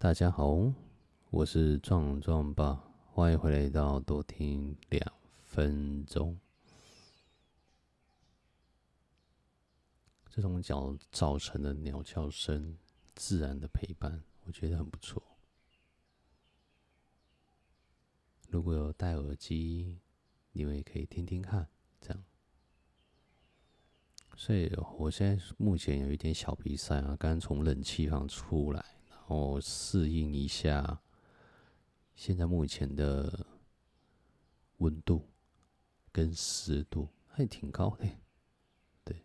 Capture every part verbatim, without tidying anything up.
大家好，我是壮壮爸，欢迎回来到多听两分钟。这种鸟造成的鸟叫声，自然的陪伴，我觉得很不错。如果有戴耳机，你们也可以听听看，这样。所以我现在目前有一点小鼻塞啊，刚从冷气房出来。哦，适应一下现在目前的温度跟湿度，还挺高的。对，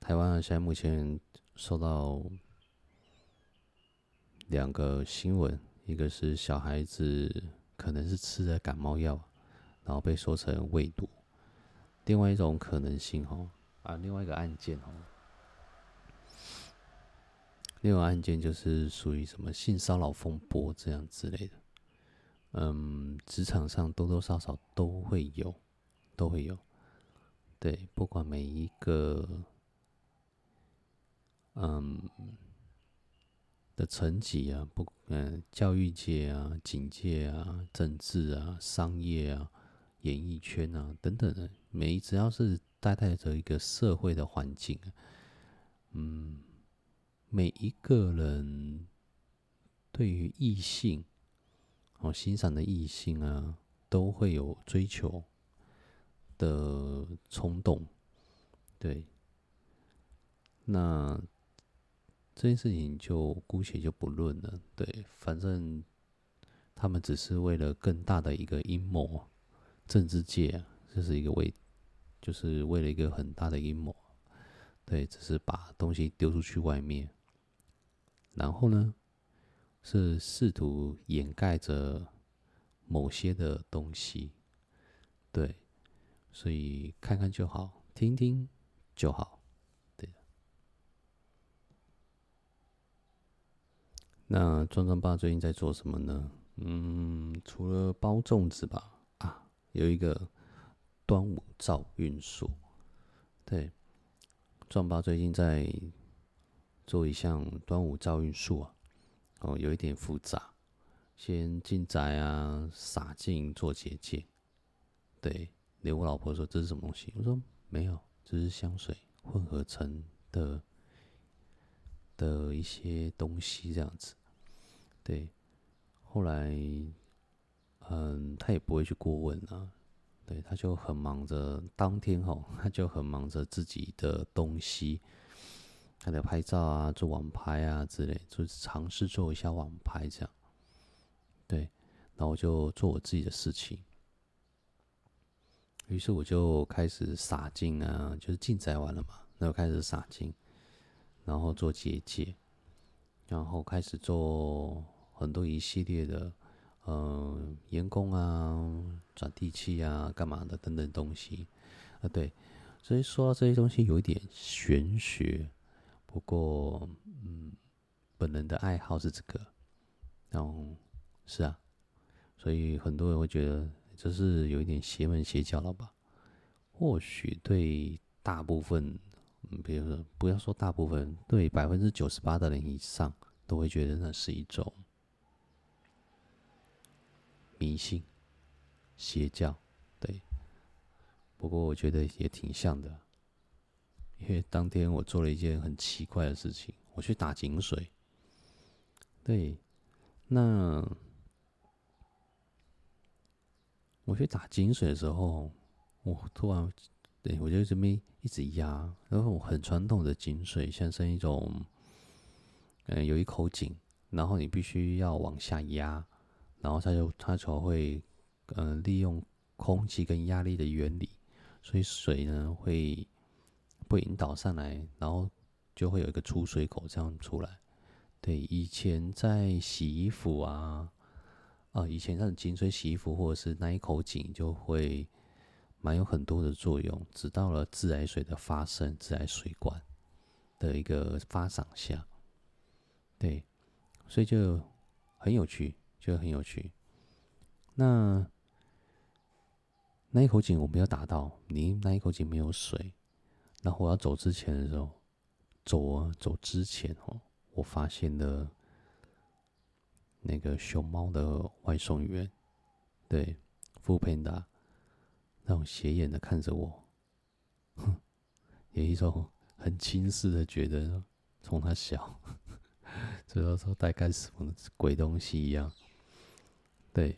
台湾现在目前受到两个新闻，一个是小孩子可能是吃了感冒药，然后被说成胃毒；另外一种可能性哦，啊，另外一个案件哦。另外案件就是属于什么性骚扰风波这样之类的，嗯，职场上多多少少都会有，都会有，对，不管每一个，嗯，的层级啊，不，嗯，教育界啊、警界啊、政治啊、商业啊、演艺圈啊等等的，每只要是带带着一个社会的环境，嗯。每一个人对于异性，哦，欣赏的异性啊，都会有追求的冲动，对。那这件事情就姑且就不论了，对，反正他们只是为了更大的一个阴谋，政治界啊，这是一个为，就是为了一个很大的阴谋，对，只是把东西丢出去外面。然后呢，是试图掩盖着某些的东西，对，所以看看就好，听听就好，对。那壮壮爸最近在做什么呢？嗯，除了包粽子吧，啊，有一个端午照运输，对。壮爸最近在做一项端午照运术啊，哦，有一点复杂，先进宅啊，洒净做结界，对，连我老婆说这是什么东西，我说没有，这是香水混合成的的一些东西这样子，对，后来，嗯，他也不会去过问啊。对，他就很忙着当天吼，他就很忙着自己的东西，他的拍照啊，做网拍啊之类，就尝试做一下网拍这样。对，然后我就做我自己的事情。于是我就开始洒净啊，就是净宅完了嘛，然后开始洒净，然后做结界，然后开始做很多一系列的。呃，员工啊，转地气啊，干嘛的等等东西啊，对，所以说到这些东西有一点玄学，不过，嗯，本人的爱好是这个，然后是啊，所以很多人会觉得这是有一点邪门邪教了吧？或许对大部分，嗯，比如说不要说大部分，对百分之九十八的人以上都会觉得那是一种。迷信、邪教，对。不过我觉得也挺像的，因为当天我做了一件很奇怪的事情，我去打井水。对，那我去打井水的时候，我突然，对，我就这边一直压，然后我很传统的井水，像是一种，嗯，有一口井，然后你必须要往下压。然后它就它才会，呃，利用空气跟压力的原理，所以水呢会被引导上来，然后就会有一个出水口这样出来。对，以前在洗衣服啊，啊、呃，以前在井水洗衣服或者是那一口井就会蛮有很多的作用，直到了自来水的发生，自来水管的一个发展下，对，所以就很有趣。觉得很有趣。那那一口井我没有打到，你那一口井没有水。然后我要走之前的时候，走啊走之前哦，我发现了那个熊猫的外送员，对，Foodpanda，那种斜眼的看着我，哼，有一种很轻视的觉得冲他小，这都说大概什么鬼东西一样。对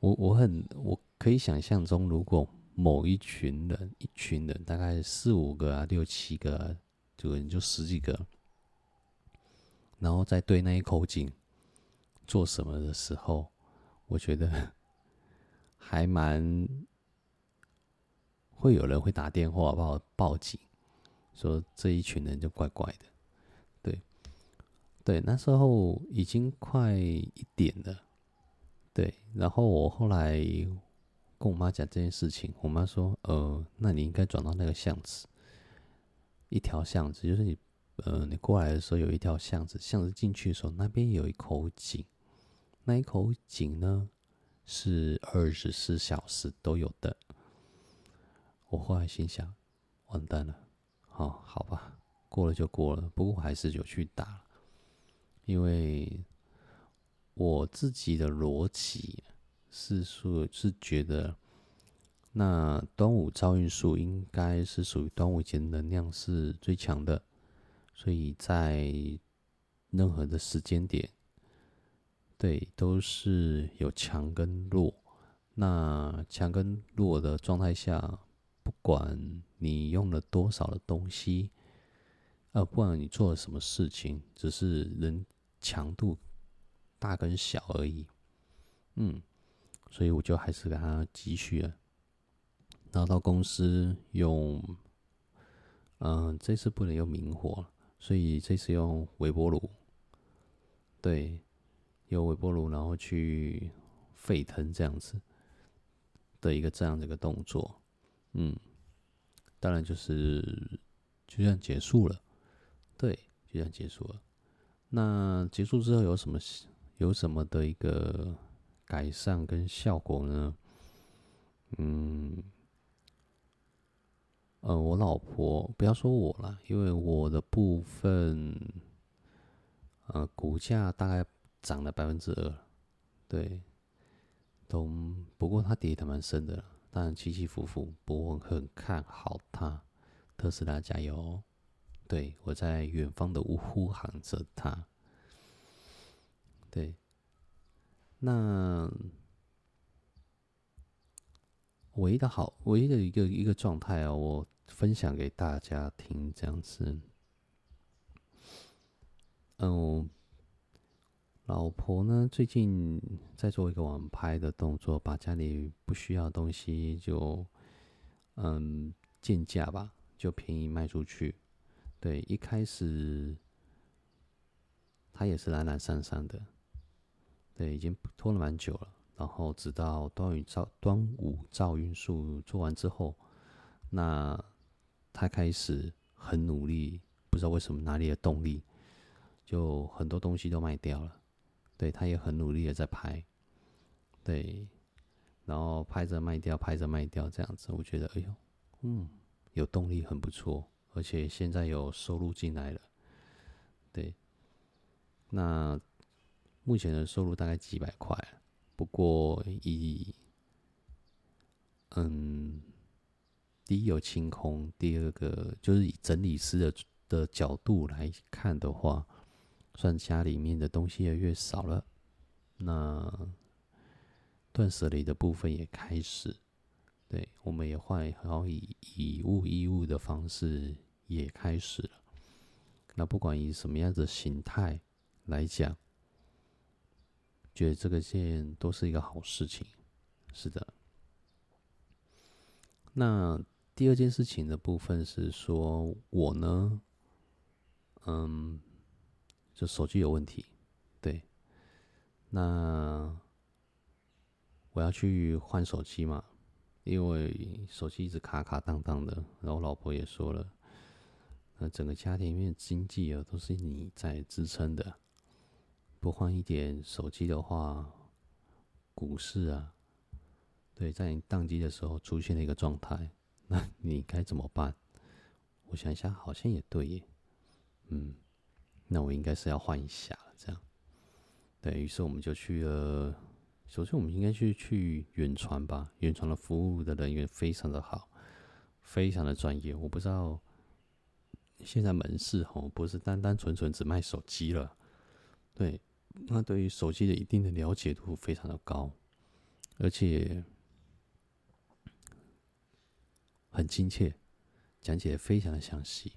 我，我很我可以想象中，如果某一群人，一群人大概四五个啊，六七个啊，就就十几个，然后再对那一口井做什么的时候，我觉得还蛮会有人会打电话报报警，说这一群人就怪怪的。对，对，那时候已经快一点了。对，然后我后来跟我妈讲这件事情，我妈说：“呃，那你应该转到那个巷子，一条巷子，就是你。”呃，你过来的时候有一条巷子，巷子进去的时候，那边有一口井，那一口井呢是二十四小时都有的。我后来心想，完蛋了，哦，好吧，过了就过了。不过我还是有去打了，因为我自己的逻辑是说，是觉得那端午造运术应该是属于端午节能量是最强的。所以在任何的时间点，对，都是有强跟弱。那强跟弱的状态下，不管你用了多少的东西，呃，不管你做了什么事情，只是人强度大跟小而已。嗯，所以我就还是给他继续了，然后到公司用，嗯、呃，这次不能用明火了。所以这次用微波炉，对，用微波炉，然后去沸腾这样子的一个这样的一个动作，嗯，当然就是就这样结束了，对，就这样结束了。那结束之后有什么有什么的一个改善跟效果呢？嗯。呃，我老婆，不要说我啦，因为我的部分，呃，股价大概涨了百分之二，对，都不过它跌得蛮深的，当然起起伏伏，不过我很看好它，特斯拉加油哦！对，我在远方的呼喊着它，对，那。唯一的好，唯一的一个一个状态啊，我分享给大家听，这样子。嗯，老婆呢最近在做一个网拍的动作，把家里不需要的东西就嗯贱价吧，就便宜卖出去。对，一开始她也是懒懒散散的，对，已经拖了蛮久了。然后直到端午造端午造运术做完之后，那他开始很努力，不知道为什么哪里的动力，就很多东西都卖掉了。对，他也很努力的在拍，对，然后拍着卖掉，拍着卖掉这样子，我觉得哎呦，嗯，有动力很不错，而且现在有收入进来了，对，那目前的收入大概几百块。不过以，嗯，第一有清空，第二个就是以整理师的的角度来看的话，算家里面的东西也越少了，那断舍离的部分也开始，对，我们也换，然后以以物易物的方式也开始了。那不管以什么样的形态来讲。觉得这个件都是一个好事情，是的。那第二件事情的部分是说，我呢，嗯，就手机有问题，对。那我要去换手机嘛，因为手机一直卡卡当当的。然后老婆也说了，那整个家庭里面的经济啊，都是你在支撑的。不换一点手机的话，股市啊，对，在你宕机的时候出现了一个状态，那你该怎么办？我想一下，好像也对耶，嗯，那我应该是要换一下了，这样，对，于是我们就去了，首先我们应该去去远传吧，远传的服务的人员非常的好，非常的专业。我不知道现在门市吼不是单单纯纯只卖手机了，对，那对于手机的一定的了解度非常的高，而且很亲切，讲解非常的详细。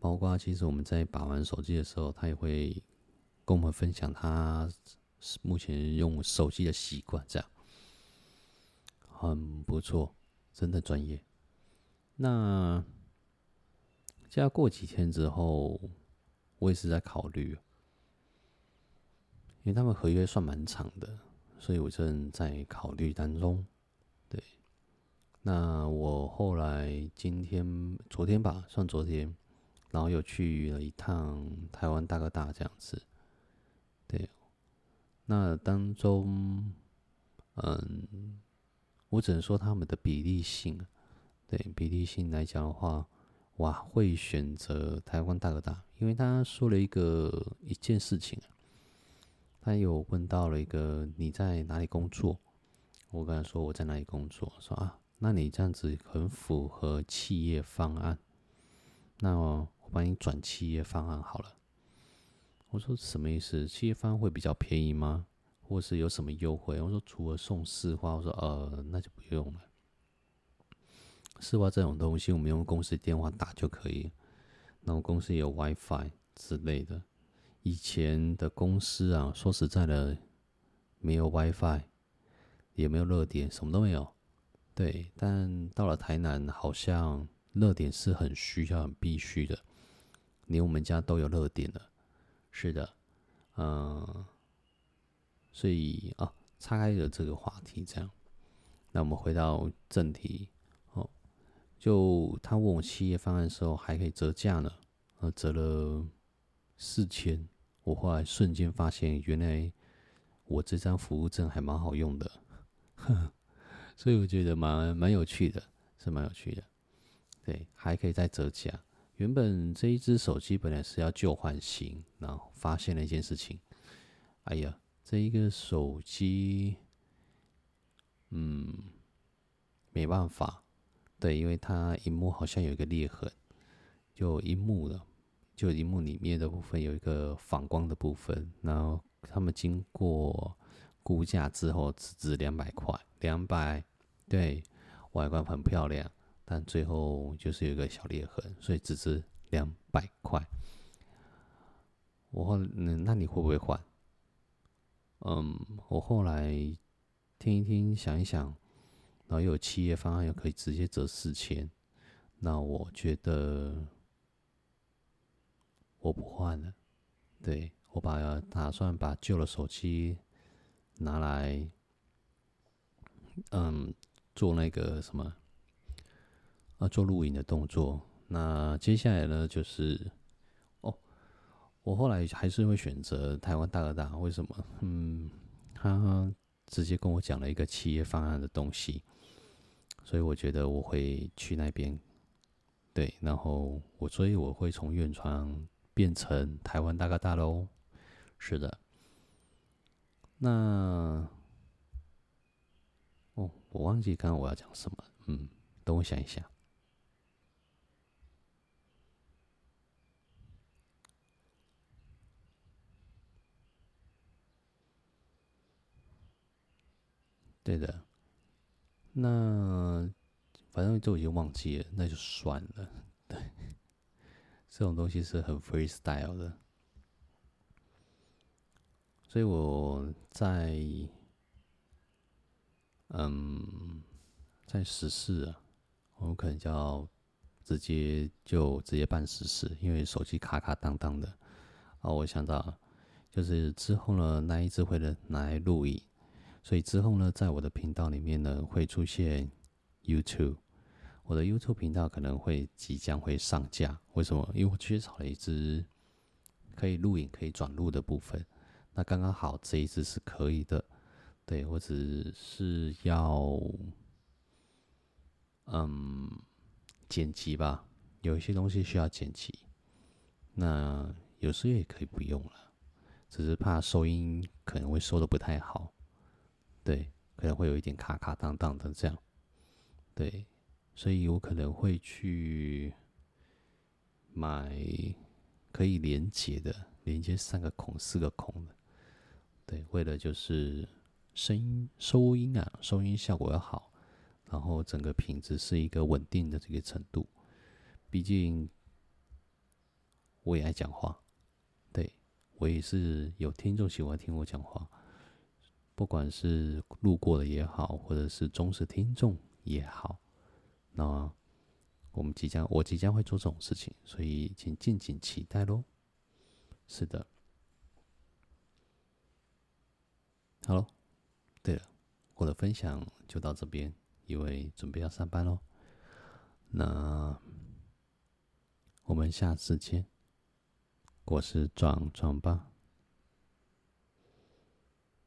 包括其实我们在把玩手机的时候，他也会跟我们分享他目前用手机的习惯，这样很不错，真的专业。那这要过几天之后，我也是在考虑，因为他们合约算蛮长的，所以我正在考虑当中。对，那我后来今天、昨天吧，算昨天。然后有去了一趟台湾大哥大这样子，对。那当中，嗯，我只能说他们的比例性，对比例性来讲的话，我会选择台湾大哥大，因为他说了一个一件事情，他有问到了一个你在哪里工作，我跟他说我在哪里工作，说啊，那你这样子很符合企业方案，那我帮你转企业方案好了。我说什么意思？企业方案会比较便宜吗？或是有什么优惠？我说除了送市话，我说呃，那就不用了。市话这种东西，我们用公司电话打就可以。然后公司也有 WiFi 之类的。以前的公司啊，说实在的，没有 WiFi， 也没有热点，什么都没有。对，但到了台南，好像热点是很需要、很必须的，连我们家都有热点了。是的，嗯，所以啊，岔开了这个话题，这样，那我们回到正题哦。就他问我企业方案的时候，还可以折价呢，呃，折了四千。我后来瞬间发现，原来我这张服务证还蛮好用的，所以我觉得蛮蛮有趣的，是蛮有趣的。对，还可以再折价。原本这一只手机本来是要旧换新，然后发现了一件事情，哎呀，这一个手机，嗯，没办法，对，因为它萤幕好像有一个裂痕，就萤幕了，就萤幕里面的部分有一个反光的部分，然后他们经过估价之后，只值两百块，两百，对，外观很漂亮。但最后就是有一个小裂痕，所以只值两百块。我后，嗯，那你会不会换？嗯，我后来听一听，想一想，然后有企业方案又可以直接折四千，那我觉得我不换了。对，我把打算把旧的手机拿来，嗯，做那个什么。啊，做录影的动作。那接下来呢，就是哦，我后来还是会选择台湾大哥大。为什么？嗯，他直接跟我讲了一个企业方案的东西，所以我觉得我会去那边。对，然后我所以我会从远传变成台湾大哥大喽。是的。那哦，我忘记刚刚我要讲什么。嗯，等我想一下。对的，那反正都已经忘记了，那就算了。对，这种东西是很 freestyle 的，所以我在嗯，在时事啊，我可能就要直接就直接办时事，因为手机卡卡当当的啊。我想到就是之后呢，那一支会拿来录影。所以之后呢，在我的频道里面呢，会出现 YouTube， 我的 YouTube 频道可能会即将会上架。为什么？因为我缺少了一支可以录影、可以转录的部分。那刚刚好这一支是可以的。对，我只是要，嗯，剪辑吧，有一些东西需要剪辑，那有时候也可以不用了。只是怕收音可能会收的不太好，对，可能会有一点卡卡当当的这样，对，所以我可能会去买可以连接的，连接三个孔、四个孔的，对，为了就是声音收音啊，收音效果要好，然后整个品质是一个稳定的这个程度，毕竟我也爱讲话。我也是有听众喜欢听我讲话，不管是路过的也好，或者是忠实听众也好，那我们即将我即将会做这种事情，所以请敬请期待咯。是的，好咯，对了，我的分享就到这边，因为准备要上班咯。那我们下次见。我是壮壮吧。